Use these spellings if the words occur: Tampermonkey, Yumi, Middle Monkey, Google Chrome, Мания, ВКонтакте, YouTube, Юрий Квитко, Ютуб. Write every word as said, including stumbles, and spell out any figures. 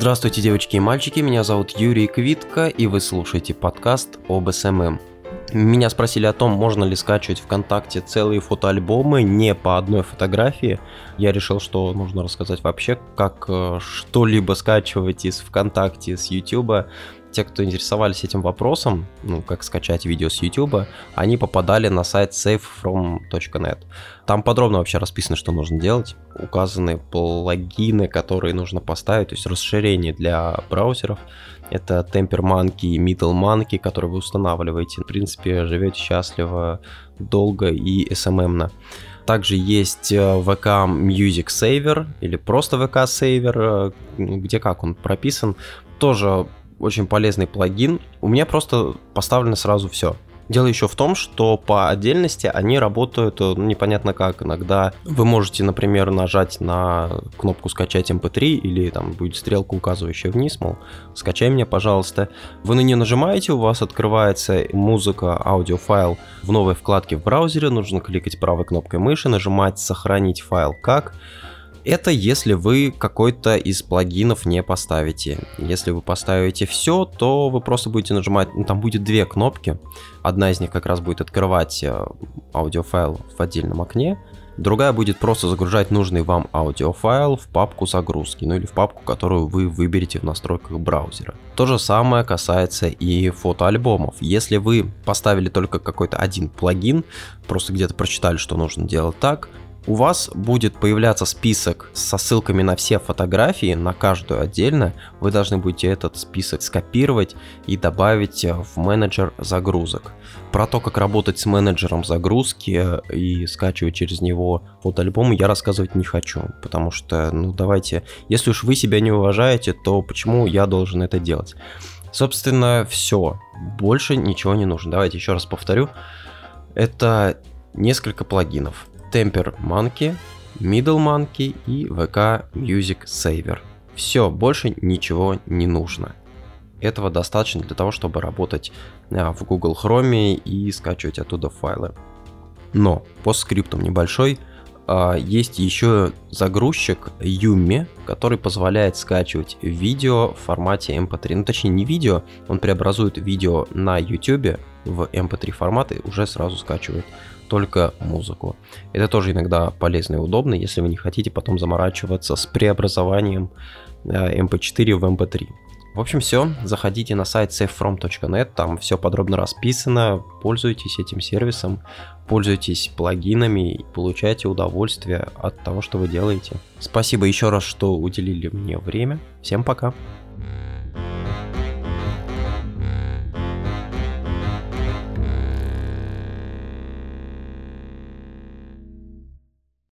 Здравствуйте, девочки и мальчики, меня зовут Юрий Квитко, и вы слушаете подкаст об эс эм эм. Меня спросили о том, можно ли скачивать ВКонтакте целые фотоальбомы не по одной фотографии. Я решил, что нужно рассказать вообще, как что-либо скачивать из ВКонтакте, с Ютуба. Те, кто интересовались этим вопросом, ну, как скачать видео с Ютуба, они попадали на сайт сейф фром точка нет. Там подробно вообще расписано, что нужно делать. Указаны плагины, которые нужно поставить, то есть расширение для браузеров. Это Tampermonkey и Middle Monkey, которые вы устанавливаете. В принципе, живете счастливо, долго и эс эм эм-но. Также есть ви кей Music Saver или просто ви кей Saver, где как он прописан. Тоже очень полезный плагин. У меня просто поставлено сразу все. Дело еще в том, что по отдельности они работают, ну, непонятно как. Иногда вы можете, например, нажать на кнопку «Скачать эм пэ три» или там будет стрелка, указывающая вниз, мол, «Скачай меня, пожалуйста». Вы на нее нажимаете, у вас открывается музыка, аудиофайл в новой вкладке в браузере. Нужно кликать правой кнопкой мыши, нажимать «Сохранить файл как». Это если вы какой-то из плагинов не поставите. Если вы поставите все, то вы просто будете нажимать, ну, там будет две кнопки. Одна из них как раз будет открывать аудиофайл в отдельном окне. Другая будет просто загружать нужный вам аудиофайл в папку загрузки, ну или в папку, которую вы выберете в настройках браузера. То же самое касается и фотоальбомов. Если вы поставили только какой-то один плагин, просто где-то прочитали, что нужно делать так, у вас будет появляться список со ссылками на все фотографии, на каждую отдельно. Вы должны будете этот список скопировать и добавить в менеджер загрузок. Про то, как работать с менеджером загрузки и скачивать через него фотоальбомы, я рассказывать не хочу, потому что, ну давайте, если уж вы себя не уважаете, то почему я должен это делать? Собственно, все. Больше ничего не нужно. Давайте еще раз повторю. Это несколько плагинов. Tampermonkey, Middle Monkey и ви кей Music Saver. Все, больше ничего не нужно. Этого достаточно для того, чтобы работать в Google Chrome и скачивать оттуда файлы. Но по скриптам небольшой. Есть еще загрузчик Yumi, который позволяет скачивать видео в формате эм пэ три. Ну, точнее, не видео, он преобразует видео на YouTube в эм пэ три формат и уже сразу скачивает только музыку. Это тоже иногда полезно и удобно, если вы не хотите потом заморачиваться с преобразованием эм пэ четыре в эм пэ три. В общем, все. Заходите на сайт сейф фром точка нет, там все подробно расписано. Пользуйтесь этим сервисом, пользуйтесь плагинами и получайте удовольствие от того, что вы делаете. Спасибо еще раз, что уделили мне время. Всем пока!